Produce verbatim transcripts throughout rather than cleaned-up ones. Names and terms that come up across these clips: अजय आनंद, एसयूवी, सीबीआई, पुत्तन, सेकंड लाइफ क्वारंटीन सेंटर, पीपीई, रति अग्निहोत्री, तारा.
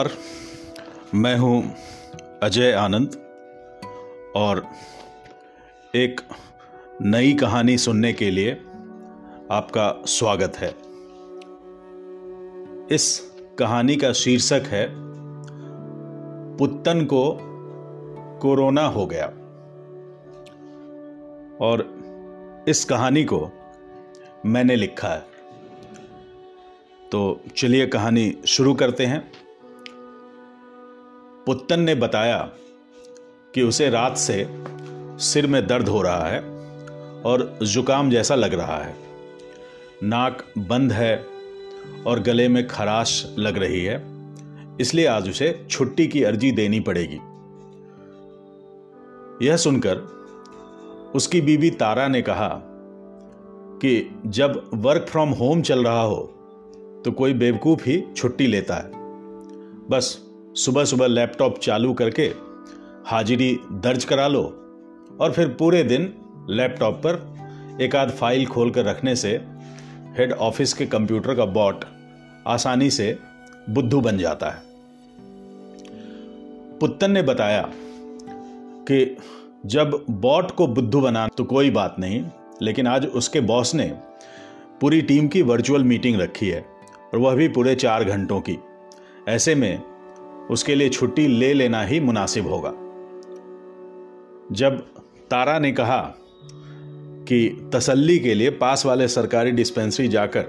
मैं हूं अजय आनंद और एक नई कहानी सुनने के लिए आपका स्वागत है। इस कहानी का शीर्षक है पुत्तन को कोरोना हो गया और इस कहानी को मैंने लिखा है। तो चलिए कहानी शुरू करते हैं। पुत्तन ने बताया कि उसे रात से सिर में दर्द हो रहा है और जुकाम जैसा लग रहा है, नाक बंद है और गले में खराश लग रही है, इसलिए आज उसे छुट्टी की अर्जी देनी पड़ेगी। यह सुनकर उसकी बीवी तारा ने कहा कि जब वर्क फ्रॉम होम चल रहा हो तो कोई बेवकूफ ही छुट्टी लेता है, बस सुबह सुबह लैपटॉप चालू करके हाजिरी दर्ज करा लो और फिर पूरे दिन लैपटॉप पर एक आध फाइल खोल कर रखने से हेड ऑफिस के कंप्यूटर का बॉट आसानी से बुद्धू बन जाता है। पुत्तन ने बताया कि जब बॉट को बुद्धू बना तो कोई बात नहीं, लेकिन आज उसके बॉस ने पूरी टीम की वर्चुअल मीटिंग रखी है और वह भी पूरे चार घंटों की। ऐसे में उसके लिए छुट्टी ले लेना ही मुनासिब होगा। जब तारा ने कहा कि तसल्ली के लिए पास वाले सरकारी डिस्पेंसरी जाकर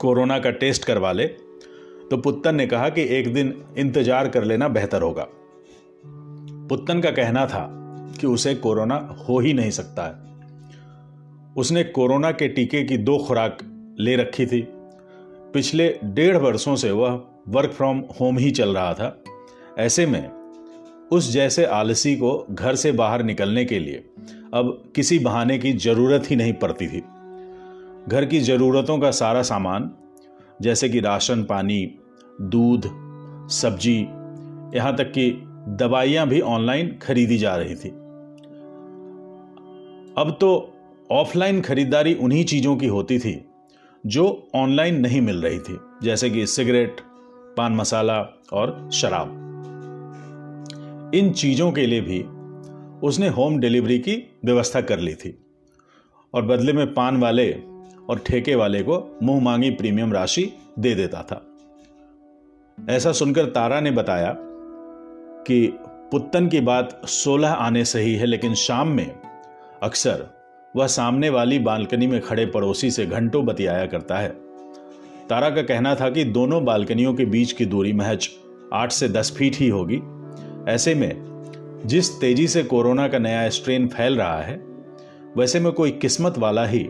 कोरोना का टेस्ट करवा ले, तो पुत्तन ने कहा कि एक दिन इंतजार कर लेना बेहतर होगा। पुत्तन का कहना था कि उसे कोरोना हो ही नहीं सकता है। उसने कोरोना के टीके की दो खुराक ले रखी थी। पिछले डेढ़ वर्षों से वह वर्क फ्रॉम होम ही चल रहा था। ऐसे में उस जैसे आलसी को घर से बाहर निकलने के लिए अब किसी बहाने की ज़रूरत ही नहीं पड़ती थी। घर की ज़रूरतों का सारा सामान, जैसे कि राशन पानी, दूध, सब्जी, यहाँ तक कि दवाइयाँ भी ऑनलाइन खरीदी जा रही थी। अब तो ऑफलाइन खरीदारी उन्हीं चीज़ों की होती थी जो ऑनलाइन नहीं मिल रही थी, जैसे कि सिगरेट, पान मसाला और शराब। इन चीज़ों के लिए भी उसने होम डिलीवरी की व्यवस्था कर ली थी और बदले में पान वाले और ठेके वाले को मुंह मांगी प्रीमियम राशि दे देता था। ऐसा सुनकर तारा ने बताया कि पुत्तन की बात सोलह आने से ही है, लेकिन शाम में अक्सर वह सामने वाली बालकनी में खड़े पड़ोसी से घंटों बतियाया करता है। तारा का कहना था कि दोनों बालकनियों के बीच की दूरी महज आठ से दस फीट ही होगी। ऐसे में जिस तेजी से कोरोना का नया स्ट्रेन फैल रहा है, वैसे में कोई किस्मत वाला ही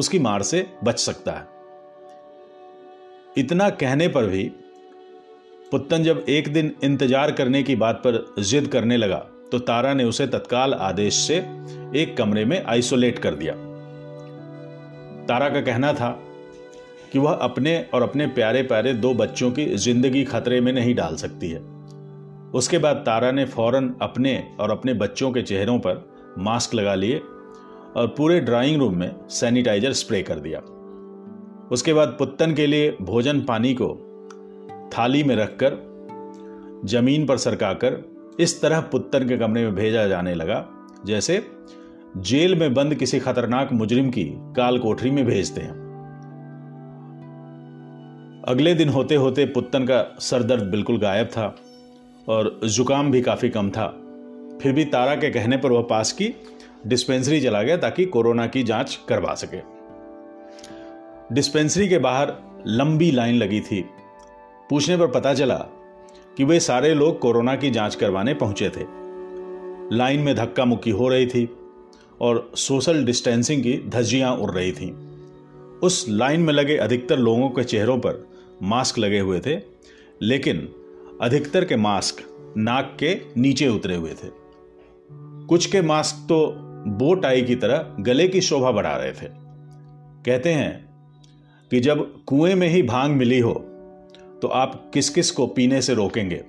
उसकी मार से बच सकता है। इतना कहने पर भी पुत्तन जब एक दिन इंतजार करने की बात पर जिद करने लगा तो तारा ने उसे तत्काल आदेश से एक कमरे में आइसोलेट कर दिया। तारा का कहना था कि वह अपने और अपने प्यारे प्यारे दो बच्चों की जिंदगी खतरे में नहीं डाल सकती है। उसके बाद तारा ने फौरन अपने और अपने बच्चों के चेहरों पर मास्क लगा लिए और पूरे ड्राइंग रूम में सैनिटाइजर स्प्रे कर दिया। उसके बाद पुत्तन के लिए भोजन पानी को थाली में रखकर जमीन पर सरकाकर इस तरह पुत्तन के कमरे में भेजा जाने लगा जैसे जेल में बंद किसी खतरनाक मुजरिम की काल कोठरी में भेजते हैं। अगले दिन होते होते पुत्तन का सरदर्द बिल्कुल गायब था और जुकाम भी काफ़ी कम था। फिर भी तारा के कहने पर वह पास की डिस्पेंसरी चला गया ताकि कोरोना की जांच करवा सके। डिस्पेंसरी के बाहर लंबी लाइन लगी थी। पूछने पर पता चला कि वे सारे लोग कोरोना की जांच करवाने पहुंचे थे। लाइन में धक्का मुक्की हो रही थी और सोशल डिस्टेंसिंग की धज्जियाँ उड़ रही थीं। उस लाइन में लगे अधिकतर लोगों के चेहरों पर मास्क लगे हुए थे, लेकिन अधिकतर के मास्क नाक के नीचे उतरे हुए थे। कुछ के मास्क तो बो टाई की तरह गले की शोभा बढ़ा रहे थे। कहते हैं कि जब कुएं में ही भांग मिली हो तो आप किस किस को पीने से रोकेंगे,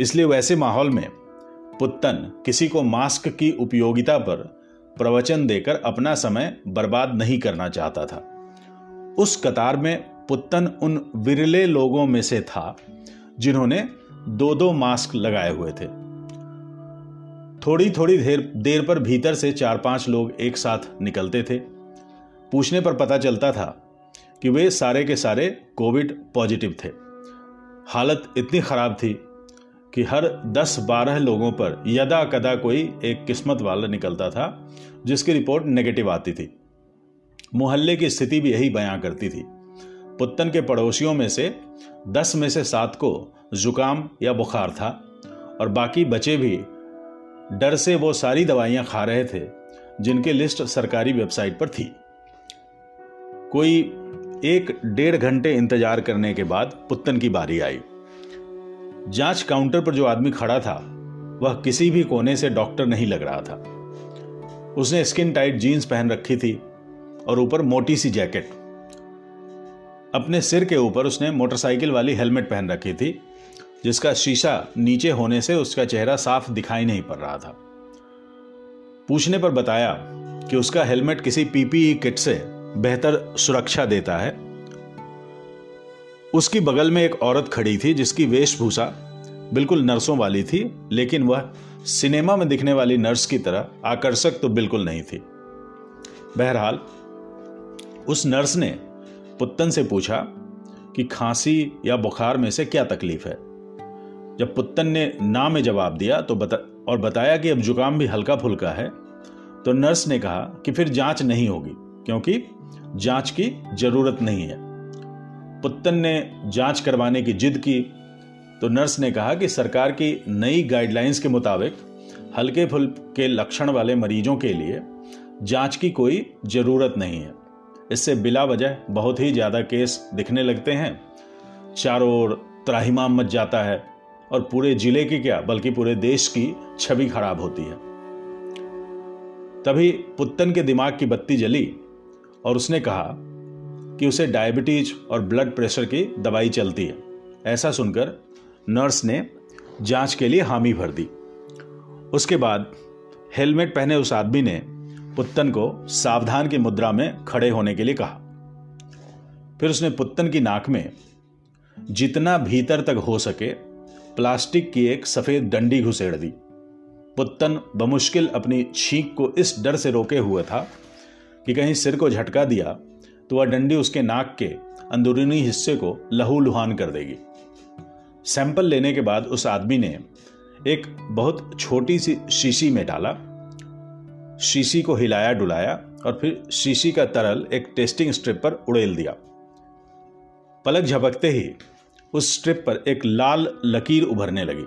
इसलिए वैसे माहौल में पुत्तन किसी को मास्क की उपयोगिता पर प्रवचन देकर अपना समय बर्बाद नहीं करना चाहता था। उस कतार में पुत्तन उन विरले लोगों में से था जिन्होंने दो दो मास्क लगाए हुए थे। थोड़ी थोड़ी देर देर पर भीतर से चार पांच लोग एक साथ निकलते थे। पूछने पर पता चलता था कि वे सारे के सारे कोविड पॉजिटिव थे। हालत इतनी ख़राब थी कि हर दस बारह लोगों पर यदा कदा कोई एक किस्मत वाला निकलता था जिसकी रिपोर्ट नेगेटिव आती थी। मोहल्ले की स्थिति भी यही बयां करती थी। पुत्तन के पड़ोसियों में से दस में से सात को जुकाम या बुखार था और बाकी बचे भी डर से वो सारी दवाइयां खा रहे थे जिनकी लिस्ट सरकारी वेबसाइट पर थी। कोई एक डेढ़ घंटे इंतजार करने के बाद पुत्तन की बारी आई। जांच काउंटर पर जो आदमी खड़ा था वह किसी भी कोने से डॉक्टर नहीं लग रहा था। उसने स्किन टाइट जीन्स पहन रखी थी और ऊपर मोटी सी जैकेट। अपने सिर के ऊपर उसने मोटरसाइकिल वाली हेलमेट पहन रखी थी जिसका शीशा नीचे होने से उसका चेहरा साफ दिखाई नहीं पड़ रहा था। पूछने पर बताया कि उसका हेलमेट किसी पीपीई किट से बेहतर सुरक्षा देता है। उसकी बगल में एक औरत खड़ी थी जिसकी वेशभूषा बिल्कुल नर्सों वाली थी, लेकिन वह सिनेमा में दिखने वाली नर्स की तरह आकर्षक तो बिल्कुल नहीं थी। बहरहाल उस नर्स ने पुत्तन से पूछा कि खांसी या बुखार में से क्या तकलीफ है। जब पुत्तन ने ना में जवाब दिया तो बता और बताया कि अब जुकाम भी हल्का फुल्का है, तो नर्स ने कहा कि फिर जांच नहीं होगी क्योंकि जांच की जरूरत नहीं है। पुत्तन ने जांच करवाने की जिद की तो नर्स ने कहा कि सरकार की नई गाइडलाइंस के मुताबिक हल्के फुल्के लक्षण वाले मरीजों के लिए जांच की कोई जरूरत नहीं है। इससे बिला वजह बहुत ही ज़्यादा केस दिखने लगते हैं, चारों ओर त्राहिमाम मच जाता है और पूरे जिले की क्या बल्कि पूरे देश की छवि खराब होती है। तभी पुत्तन के दिमाग की बत्ती जली और उसने कहा कि उसे डायबिटीज और ब्लड प्रेशर की दवाई चलती है। ऐसा सुनकर नर्स ने जांच के लिए हामी भर दी। उसके बाद हेलमेट पहने उस आदमी ने पुत्तन को सावधान की मुद्रा में खड़े होने के लिए कहा। फिर उसने पुत्तन की नाक में जितना भीतर तक हो सके प्लास्टिक की एक सफ़ेद डंडी घुसेड़ दी। पुत्तन बमुश्किल अपनी छींक को इस डर से रोके हुए था कि कहीं सिर को झटका दिया तो वह डंडी उसके नाक के अंदरूनी हिस्से को लहूलुहान कर देगी। सैंपल लेने के बाद उस आदमी ने एक बहुत छोटी सी शीशी में डाला, शीशी को हिलाया डुलाया और फिर शीशी का तरल एक टेस्टिंग स्ट्रिप पर उड़ेल दिया। पलक झपकते ही उस स्ट्रिप पर एक लाल लकीर उभरने लगी।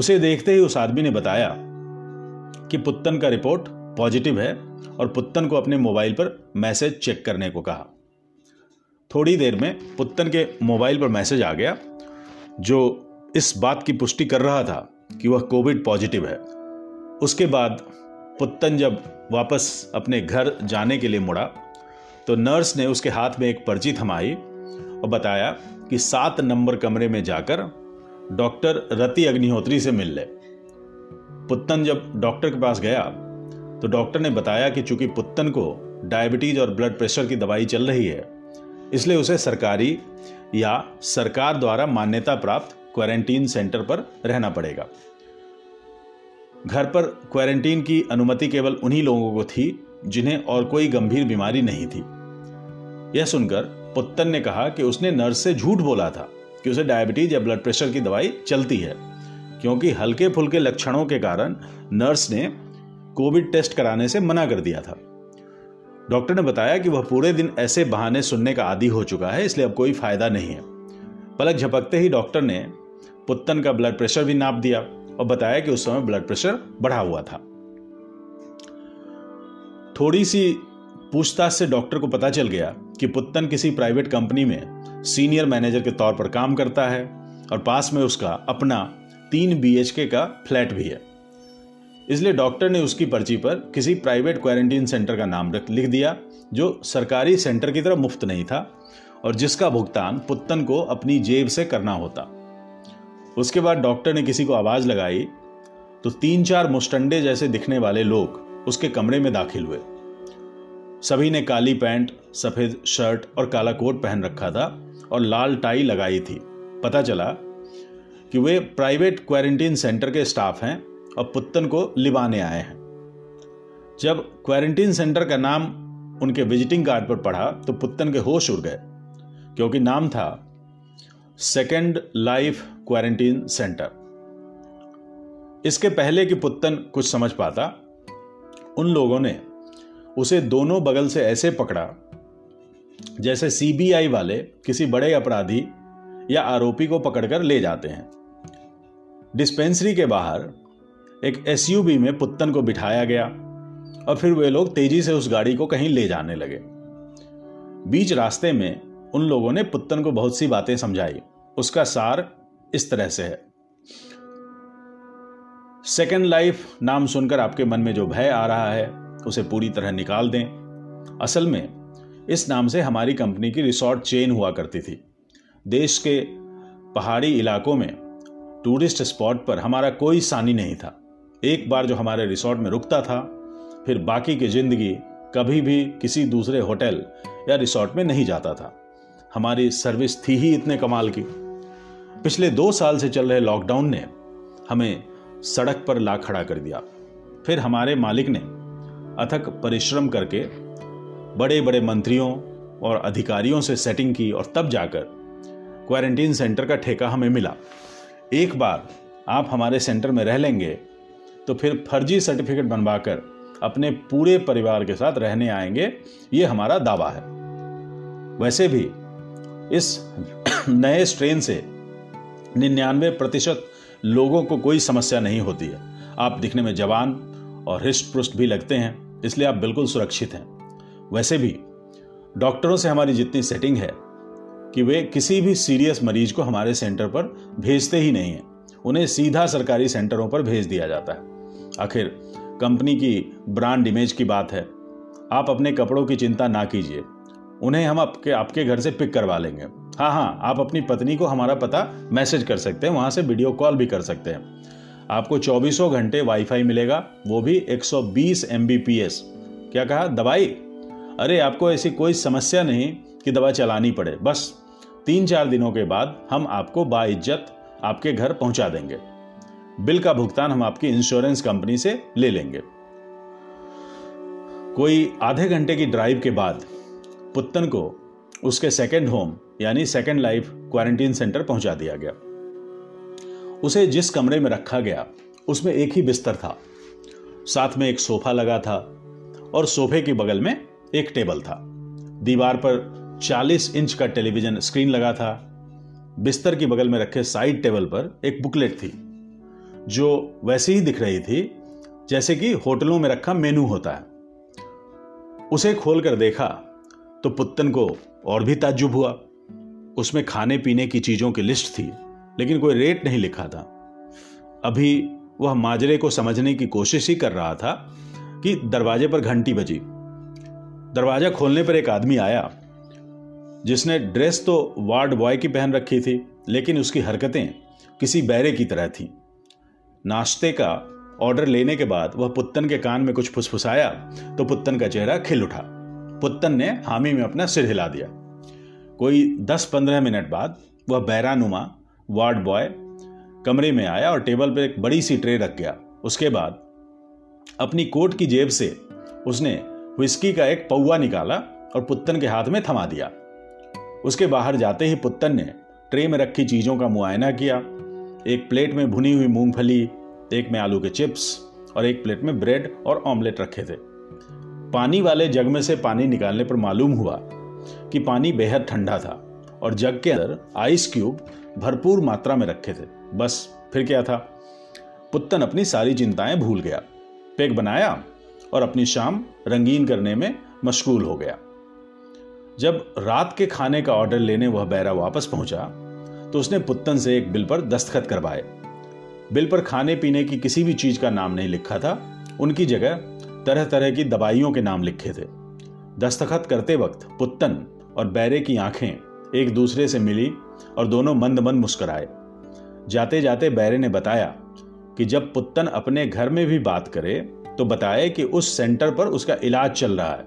उसे देखते ही उस आदमी ने बताया कि पुत्तन का रिपोर्ट पॉजिटिव है और पुत्तन को अपने मोबाइल पर मैसेज चेक करने को कहा। थोड़ी देर में पुत्तन के मोबाइल पर मैसेज आ गया जो इस बात की पुष्टि कर रहा था कि वह कोविड पॉजिटिव है। उसके बाद पुत्तन जब वापस अपने घर जाने के लिए मुड़ा तो नर्स ने उसके हाथ में एक पर्ची थमाई और बताया कि सात नंबर कमरे में जाकर डॉक्टर रति अग्निहोत्री से मिल ले। पुत्तन जब डॉक्टर के पास गया तो डॉक्टर ने बताया कि चूंकि पुत्तन को डायबिटीज और ब्लड प्रेशर की दवाई चल रही है, इसलिए उसे सरकारी या सरकार द्वारा मान्यता प्राप्त क्वारंटीन सेंटर पर रहना पड़ेगा। घर पर क्वारंटीन की अनुमति केवल उन्हीं लोगों को थी जिन्हें और कोई गंभीर बीमारी नहीं थी। यह सुनकर पुत्तन ने कहा कि उसने नर्स से झूठ बोला था कि उसे डायबिटीज या ब्लड प्रेशर की दवाई चलती है, क्योंकि हल्के फुल्के लक्षणों के कारण नर्स ने कोविड टेस्ट कराने से मना कर दिया था। डॉक्टर ने बताया कि वह पूरे दिन ऐसे बहाने सुनने का आदी हो चुका है, इसलिए अब कोई फायदा नहीं है। पलक झपकते ही डॉक्टर ने पुत्तन का ब्लड प्रेशर भी नाप दिया और बताया कि उस समय ब्लड प्रेशर बढ़ा हुआ था। थोड़ी सी पूछताछ से डॉक्टर को पता चल गया कि पुत्तन किसी प्राइवेट कंपनी में सीनियर मैनेजर के तौर पर काम करता है और पास में उसका अपना तीन बी एच के का फ्लैट भी है। इसलिए डॉक्टर ने उसकी पर्ची पर किसी प्राइवेट क्वारंटीन सेंटर का नाम लिख दिया जो सरकारी सेंटर की तरह मुफ्त नहीं था और जिसका भुगतान पुत्तन को अपनी जेब से करना होता। उसके बाद डॉक्टर ने किसी को आवाज़ लगाई तो तीन चार मुस्टंडे जैसे दिखने वाले लोग उसके कमरे में दाखिल हुए। सभी ने काली पैंट, सफ़ेद शर्ट और काला कोट पहन रखा था और लाल टाई लगाई थी। पता चला कि वे प्राइवेट क्वारंटीन सेंटर के स्टाफ हैं और पुत्तन को लिवाने आए हैं। जब क्वारंटीन सेंटर का नाम उनके विजिटिंग कार्ड पर पढ़ा तो पुत्तन के होश उड़ गए, क्योंकि नाम था सेकंड लाइफ क्वारंटीन सेंटर। इसके पहले कि पुत्तन कुछ समझ पाता, उन लोगों ने उसे दोनों बगल से ऐसे पकड़ा जैसे सीबीआई वाले किसी बड़े अपराधी या आरोपी को पकड़कर ले जाते हैं। डिस्पेंसरी के बाहर एक एसयूवी में पुत्तन को बिठाया गया और फिर वे लोग तेजी से उस गाड़ी को कहीं ले जाने लगे। बीच रास्ते में उन लोगों ने पुत्तन को बहुत सी बातें समझाई। उसका सार इस तरह से है। सेकंड लाइफ नाम सुनकर आपके मन में जो भय आ रहा है उसे पूरी तरह निकाल दें। असल में इस नाम से हमारी कंपनी की रिसोर्ट चेन हुआ करती थी। देश के पहाड़ी इलाकों में टूरिस्ट स्पॉट पर हमारा कोई सानी नहीं था। एक बार जो हमारे रिसोर्ट में रुकता था, फिर बाकी की जिंदगी कभी भी किसी दूसरे होटल या रिसोर्ट में नहीं जाता था। हमारी सर्विस थी ही इतने कमाल की। पिछले दो साल से चल रहे लॉकडाउन ने हमें सड़क पर ला खड़ा कर दिया। फिर हमारे मालिक ने अथक परिश्रम करके बड़े बड़े मंत्रियों और अधिकारियों से सेटिंग की और तब जाकर क्वारंटीन सेंटर का ठेका हमें मिला। एक बार आप हमारे सेंटर में रह लेंगे तो फिर फर्जी सर्टिफिकेट बनवाकर अपने पूरे परिवार के साथ रहने आएंगे, ये हमारा दावा है। वैसे भी इस नए स्ट्रेन से निन्यानवे प्रतिशत लोगों को कोई समस्या नहीं होती है। आप दिखने में जवान और हृष्ट पुष्ट भी लगते हैं, इसलिए आप बिल्कुल सुरक्षित हैं। वैसे भी डॉक्टरों से हमारी जितनी सेटिंग है कि वे किसी भी सीरियस मरीज को हमारे सेंटर पर भेजते ही नहीं हैं, उन्हें सीधा सरकारी सेंटरों पर भेज दिया जाता है। आखिर कंपनी की ब्रांड इमेज की बात है। आप अपने कपड़ों की चिंता ना कीजिए, उन्हें हम आपके आपके घर से पिक करवा लेंगे। हाँ हाँ आप अपनी पत्नी को हमारा पता मैसेज कर सकते हैं, वहाँ से वीडियो कॉल भी कर सकते हैं। आपको चौबीसों घंटे वाईफाई मिलेगा, वो भी एक सौ बीस एम बी पी एस। क्या कहा? दवाई? अरे आपको ऐसी कोई समस्या नहीं कि दवा चलानी पड़े। बस तीन चार दिनों के बाद हम आपको बाइज्जत आपके घर पहुँचा देंगे। बिल का भुगतान हम आपकी इंश्योरेंस कंपनी से ले लेंगे। कोई आधे घंटे की ड्राइव के बाद पुत्तन को उसके सेकंड होम यानी सेकंड लाइफ क्वारंटीन सेंटर पहुंचा दिया गया। उसे जिस कमरे में रखा गया उसमें एक ही बिस्तर था, साथ में एक सोफा लगा था और सोफे के बगल में एक टेबल था। दीवार पर चालीस इंच का टेलीविजन स्क्रीन लगा था। बिस्तर के बगल में रखे साइड टेबल पर एक बुकलेट थी जो वैसी ही दिख रही थी जैसे कि होटलों में रखा मेनू होता है। उसे खोलकर देखा तो पुत्तन को और भी ताज्जुब हुआ। उसमें खाने पीने की चीज़ों की लिस्ट थी, लेकिन कोई रेट नहीं लिखा था। अभी वह माजरे को समझने की कोशिश ही कर रहा था कि दरवाजे पर घंटी बजी। दरवाज़ा खोलने पर एक आदमी आया जिसने ड्रेस तो वार्ड बॉय की पहन रखी थी, लेकिन उसकी हरकतें किसी बैरे की तरह थीं। नाश्ते का ऑर्डर लेने के बाद वह पुत्तन के कान में कुछ फुसफुसाया तो पुत्तन का चेहरा खिल उठा। पुत्तन ने हामी में अपना सिर हिला दिया। कोई दस पंद्रह मिनट बाद वह बैरानुमा वार्ड बॉय कमरे में आया और टेबल पर एक बड़ी सी ट्रे रख गया। उसके बाद अपनी कोट की जेब से उसने व्हिस्की का एक पौवा निकाला और पुत्तन के हाथ में थमा दिया। उसके बाहर जाते ही पुत्तन ने ट्रे में रखी चीज़ों का मुआयना किया। एक प्लेट में भुनी हुई मूंगफली, एक में आलू के चिप्स और एक प्लेट में ब्रेड और ऑमलेट रखे थे। पानी वाले जग में से पानी निकालने पर मालूम हुआ कि पानी बेहद ठंडा था और जग के अंदर आइस क्यूब भरपूर मात्रा में रखे थे। बस फिर क्या था, पुत्तन अपनी सारी चिंताएं भूल गया, पैक बनाया और अपनी शाम रंगीन करने में मशगूल हो गया। जब रात के खाने का ऑर्डर लेने वह बैरा वापस पहुंचा तो उसने पुत्तन से एक बिल पर दस्तखत करवाए। बिल पर खाने पीने की किसी भी चीज़ का नाम नहीं लिखा था, उनकी जगह तरह तरह की दवाइयों के नाम लिखे थे। दस्तखत करते वक्त पुत्तन और बैरे की आंखें एक दूसरे से मिली और दोनों मंद मंद मुस्कराए। जाते जाते बैरे ने बताया कि जब पुत्तन अपने घर में भी बात करे तो बताए कि उस सेंटर पर उसका इलाज चल रहा है।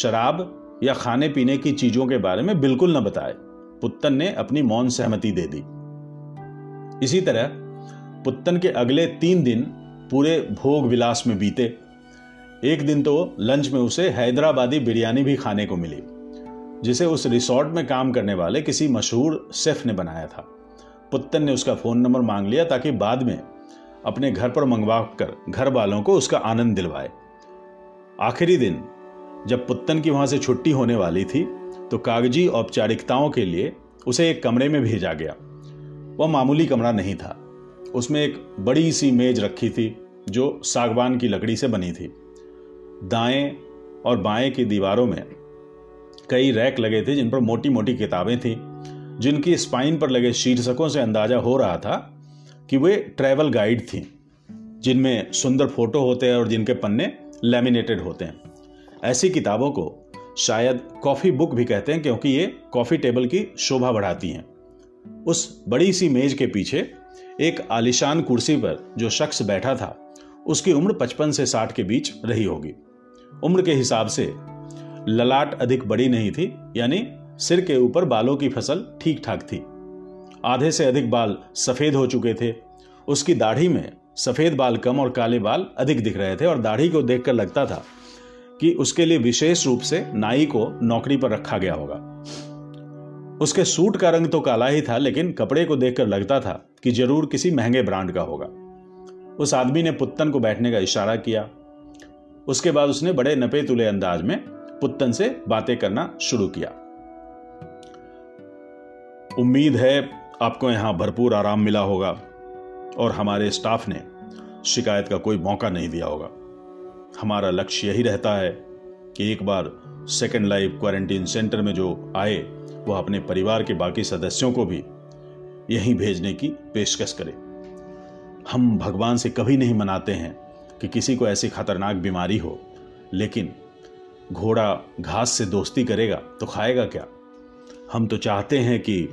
शराब या खाने पीने की चीज़ों के बारे में बिल्कुल न बताए। पुत्तन ने अपनी मौन सहमति दे दी। इसी तरह पुत्तन के अगले तीन दिन पूरे भोग विलास में बीते। एक दिन तो लंच में उसे हैदराबादी बिरयानी भी खाने को मिली, जिसे उस रिसोर्ट में काम करने वाले किसी मशहूर शेफ ने बनाया था। पुत्तन ने उसका फ़ोन नंबर मांग लिया ताकि बाद में अपने घर पर मंगवा कर घर वालों को उसका आनंद दिलवाए। आखिरी दिन जब पुत्तन की वहाँ से छुट्टी होने वाली थी तो कागजी औपचारिकताओं के लिए उसे एक कमरे में भेजा गया। वह मामूली कमरा नहीं था। उसमें एक बड़ी सी मेज रखी थी जो सागवान की लकड़ी से बनी थी। दाएं और बाएं की दीवारों में कई रैक लगे थे जिन पर मोटी मोटी किताबें थीं, जिनकी स्पाइन पर लगे शीर्षकों से अंदाजा हो रहा था कि वे ट्रैवल गाइड थीं, जिनमें सुंदर फोटो होते हैं और जिनके पन्ने लैमिनेटेड होते हैं। ऐसी किताबों को शायद कॉफ़ी बुक भी कहते हैं क्योंकि ये कॉफ़ी टेबल की शोभा बढ़ाती हैं। उस बड़ी सी मेज के पीछे एक आलिशान कुर्सी पर जो शख्स बैठा था उसकी उम्र पचपन से साठ के बीच रही होगी। उम्र के हिसाब से ललाट अधिक बड़ी नहीं थी, यानी सिर के ऊपर बालों की फसल ठीक ठाक थी। आधे से अधिक बाल सफ़ेद हो चुके थे। उसकी दाढ़ी में सफ़ेद बाल कम और काले बाल अधिक दिख रहे थे और दाढ़ी को देखकर लगता था कि उसके लिए विशेष रूप से नाई को नौकरी पर रखा गया होगा। उसके सूट का रंग तो काला ही था, लेकिन कपड़े को देखकर लगता था कि जरूर किसी महंगे ब्रांड का होगा। उस आदमी ने पुत्तन को बैठने का इशारा किया। उसके बाद उसने बड़े नपे तुले अंदाज में पुत्तन से बातें करना शुरू किया। उम्मीद है आपको यहाँ भरपूर आराम मिला होगा और हमारे स्टाफ ने शिकायत का कोई मौका नहीं दिया होगा। हमारा लक्ष्य यही रहता है कि एक बार सेकंड लाइफ क्वारंटीन सेंटर में जो आए वह अपने परिवार के बाकी सदस्यों को भी यहीं भेजने की पेशकश करे। हम भगवान से कभी नहीं मनाते हैं कि किसी को ऐसी खतरनाक बीमारी हो, लेकिन घोड़ा घास से दोस्ती करेगा तो खाएगा क्या? हम तो चाहते हैं कि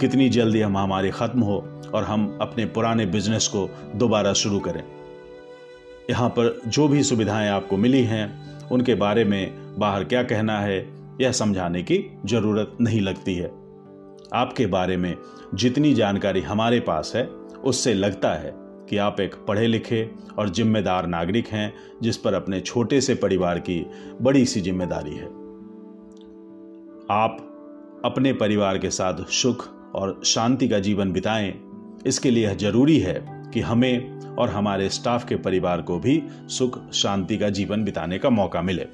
कितनी जल्दी हम हमारे ख़त्म हो और हम अपने पुराने बिजनेस को दोबारा शुरू करें। यहाँ पर जो भी सुविधाएं आपको मिली हैं उनके बारे में बाहर क्या कहना है यह समझाने की ज़रूरत नहीं लगती है। आपके बारे में जितनी जानकारी हमारे पास है उससे लगता है कि आप एक पढ़े लिखे और जिम्मेदार नागरिक हैं जिस पर अपने छोटे से परिवार की बड़ी सी जिम्मेदारी है। आप अपने परिवार के साथ सुख और शांति का जीवन बिताएं। इसके लिए यह जरूरी है कि हमें और हमारे स्टाफ के परिवार को भी सुख शांति का जीवन बिताने का मौका मिले।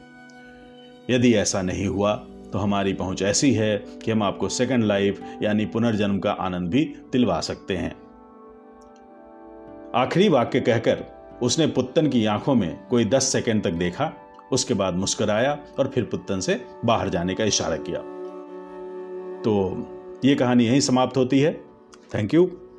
यदि ऐसा नहीं हुआ तो हमारी पहुंच ऐसी है कि हम आपको सेकंड लाइफ यानी पुनर्जन्म का आनंद भी दिलवा सकते हैं। आखिरी वाक्य कहकर उसने पुत्तन की आंखों में कोई दस सेकंड तक देखा, उसके बाद मुस्कुराया और फिर पुत्तन से बाहर जाने का इशारा किया। तो ये कहानी यहीं समाप्त होती है। Thank you.